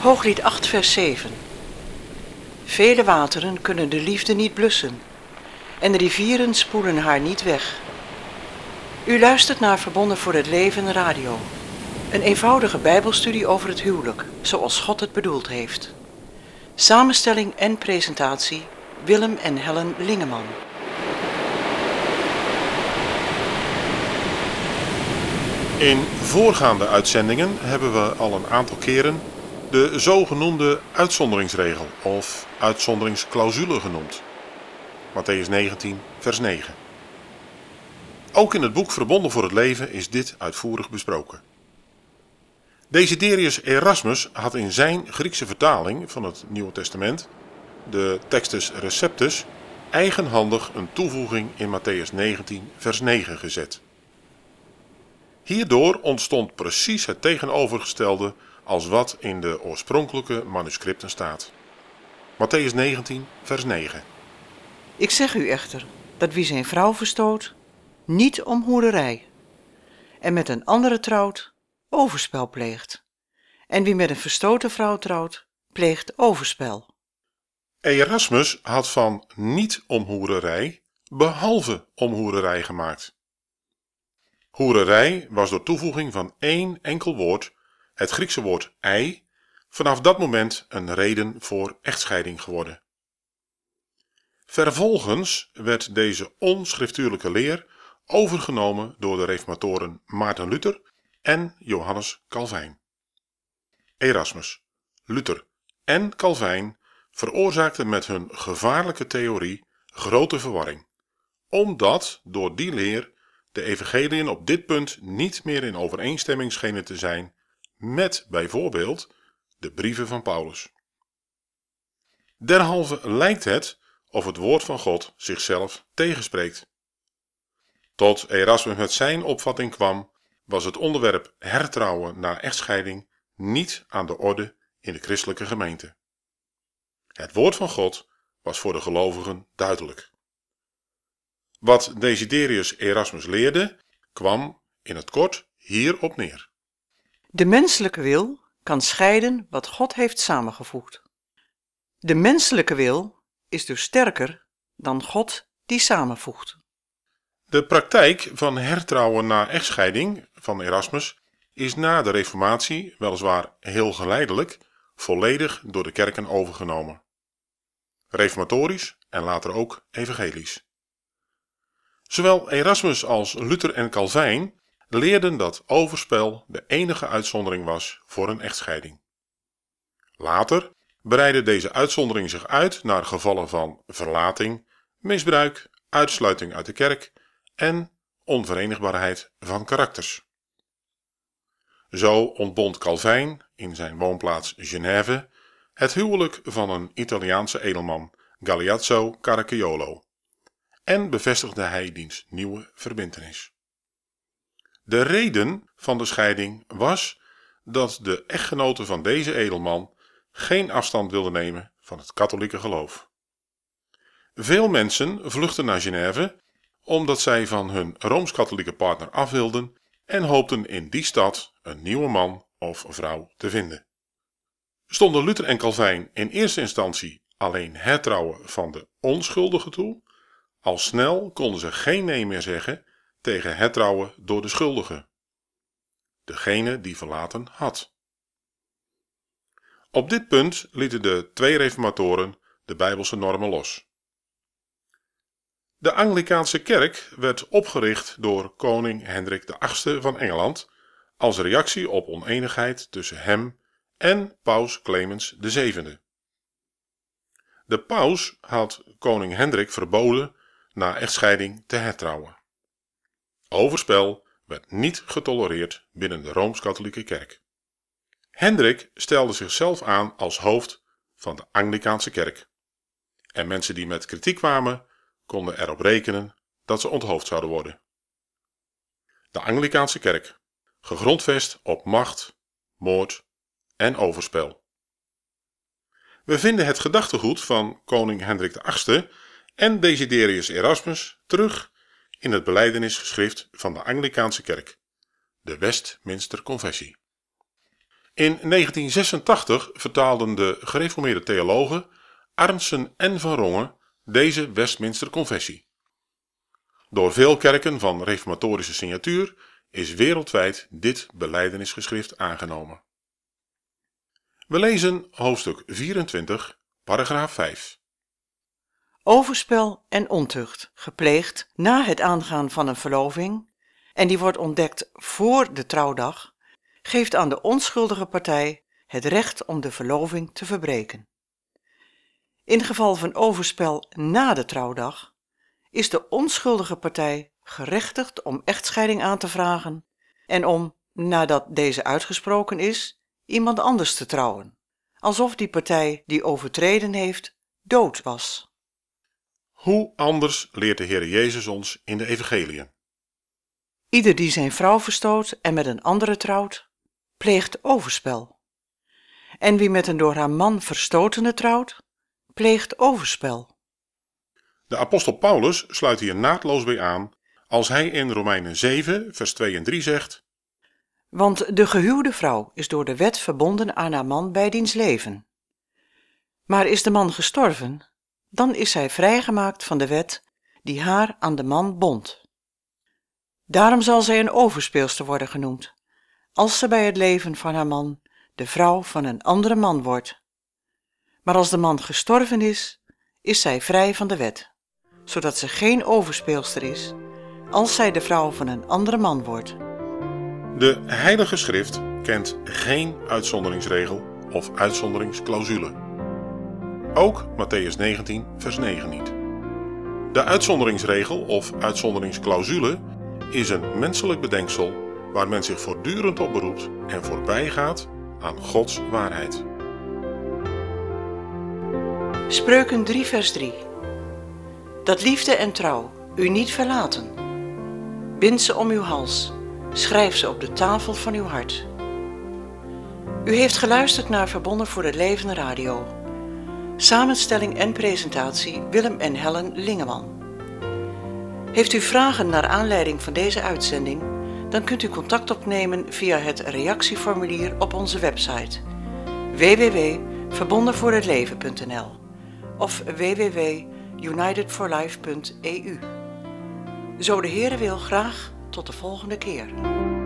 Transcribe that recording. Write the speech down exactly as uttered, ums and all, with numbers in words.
Hooglied acht vers zeven. Vele wateren kunnen de liefde niet blussen en de rivieren spoelen haar niet weg. U luistert naar Verbonden voor het Leven Radio. Een eenvoudige bijbelstudie over het huwelijk, zoals God het bedoeld heeft. Samenstelling en presentatie Willem en Helen Lingeman. In voorgaande uitzendingen hebben we al een aantal keren de zogenoemde uitzonderingsregel of uitzonderingsclausule genoemd. Mattheüs negentien, vers negen. Ook in het boek Verbonden voor het Leven is dit uitvoerig besproken. Desiderius Erasmus had in zijn Griekse vertaling van het Nieuwe Testament, de Textus Receptus, eigenhandig een toevoeging in Mattheüs negentien, vers negen gezet. Hierdoor ontstond precies het tegenovergestelde als wat in de oorspronkelijke manuscripten staat. Mattheüs negentien, vers negen. Ik zeg u echter, dat wie zijn vrouw verstoot, niet om hoererij, en met een andere trouwt, overspel pleegt. En wie met een verstoten vrouw trouwt, pleegt overspel. Erasmus had van niet om hoererij, behalve om hoererij gemaakt. Hoererij was door toevoeging van één enkel woord, het Griekse woord ei, vanaf dat moment een reden voor echtscheiding geworden. Vervolgens werd deze onschriftuurlijke leer overgenomen door de reformatoren Maarten Luther en Johannes Calvijn. Erasmus, Luther en Calvijn veroorzaakten met hun gevaarlijke theorie grote verwarring, omdat door die leer de evangeliën op dit punt niet meer in overeenstemming schenen te zijn met bijvoorbeeld de brieven van Paulus. Derhalve lijkt het of het woord van God zichzelf tegenspreekt. Tot Erasmus met zijn opvatting kwam, was het onderwerp hertrouwen na echtscheiding niet aan de orde in de christelijke gemeente. Het woord van God was voor de gelovigen duidelijk. Wat Desiderius Erasmus leerde, kwam in het kort hierop neer. De menselijke wil kan scheiden wat God heeft samengevoegd. De menselijke wil is dus sterker dan God die samenvoegt. De praktijk van hertrouwen na echtscheiding van Erasmus is na de Reformatie, weliswaar heel geleidelijk, volledig door de kerken overgenomen. Reformatorisch en later ook evangelisch. Zowel Erasmus als Luther en Calvijn leerden dat overspel de enige uitzondering was voor een echtscheiding. Later breidde deze uitzondering zich uit naar gevallen van verlating, misbruik, uitsluiting uit de kerk en onverenigbaarheid van karakters. Zo ontbond Calvijn in zijn woonplaats Genève het huwelijk van een Italiaanse edelman, Galeazzo Caracciolo, en bevestigde hij diens nieuwe verbintenis. De reden van de scheiding was dat de echtgenote van deze edelman geen afstand wilde nemen van het katholieke geloof. Veel mensen vluchtten naar Genève omdat zij van hun rooms-katholieke partner af wilden en hoopten in die stad een nieuwe man of vrouw te vinden. Stonden Luther en Calvijn in eerste instantie alleen het trouwen van de onschuldige toe, al snel konden ze geen nee meer zeggen tegen het trouwen door de schuldige, degene die verlaten had. Op dit punt lieten de twee reformatoren de Bijbelse normen los. De Anglicaanse kerk werd opgericht door koning Hendrik de achtste van Engeland als reactie op onenigheid tussen hem en paus Clemens de zevende. De paus had koning Hendrik verboden na echtscheiding te hertrouwen. Overspel werd niet getolereerd binnen de Rooms-Katholieke Kerk. Hendrik stelde zichzelf aan als hoofd van de Anglicaanse Kerk. En mensen die met kritiek kwamen, konden erop rekenen dat ze onthoofd zouden worden. De Anglicaanse Kerk, gegrondvest op macht, moord en overspel. We vinden het gedachtegoed van koning Hendrik de achtste en Desiderius Erasmus terug in het belijdenisgeschrift van de Anglicaanse Kerk, de Westminster Confessie. In negentien zesentachtig vertaalden de gereformeerde theologen Armsen en Van Rongen deze Westminster Confessie. Door veel kerken van reformatorische signatuur is wereldwijd dit belijdenisgeschrift aangenomen. We lezen hoofdstuk vierentwintig, paragraaf vijf. Overspel en ontucht, gepleegd na het aangaan van een verloving, en die wordt ontdekt voor de trouwdag, geeft aan de onschuldige partij het recht om de verloving te verbreken. In geval van overspel na de trouwdag is de onschuldige partij gerechtigd om echtscheiding aan te vragen en om, nadat deze uitgesproken is, iemand anders te trouwen, alsof die partij die overtreden heeft dood was. Hoe anders leert de Heer Jezus ons in de evangeliën? Ieder die zijn vrouw verstoot en met een andere trouwt, pleegt overspel. En wie met een door haar man verstotene trouwt, pleegt overspel. De apostel Paulus sluit hier naadloos bij aan als hij in Romeinen zeven, vers twee en drie zegt: want de gehuwde vrouw is door de wet verbonden aan haar man bij diens leven. Maar is de man gestorven, dan is zij vrijgemaakt van de wet die haar aan de man bond. Daarom zal zij een overspeelster worden genoemd, als ze bij het leven van haar man de vrouw van een andere man wordt. Maar als de man gestorven is, is zij vrij van de wet, zodat ze geen overspeelster is, als zij de vrouw van een andere man wordt. De Heilige Schrift kent geen uitzonderingsregel of uitzonderingsclausule. Ook Mattheüs negentien, vers negen niet. De uitzonderingsregel of uitzonderingsclausule is een menselijk bedenksel waar men zich voortdurend op beroept en voorbij gaat aan Gods waarheid. Spreuken drie, vers drie. Dat liefde en trouw u niet verlaten. Bind ze om uw hals, schrijf ze op de tafel van uw hart. U heeft geluisterd naar Verbonden voor het Leven Radio. Samenstelling en presentatie Willem en Helen Lingeman. Heeft u vragen naar aanleiding van deze uitzending, dan kunt u contact opnemen via het reactieformulier op onze website w w w punt verbonden voor het leven punt n l of w w w punt united for life punt e u. Zo de Heere wil, graag tot de volgende keer.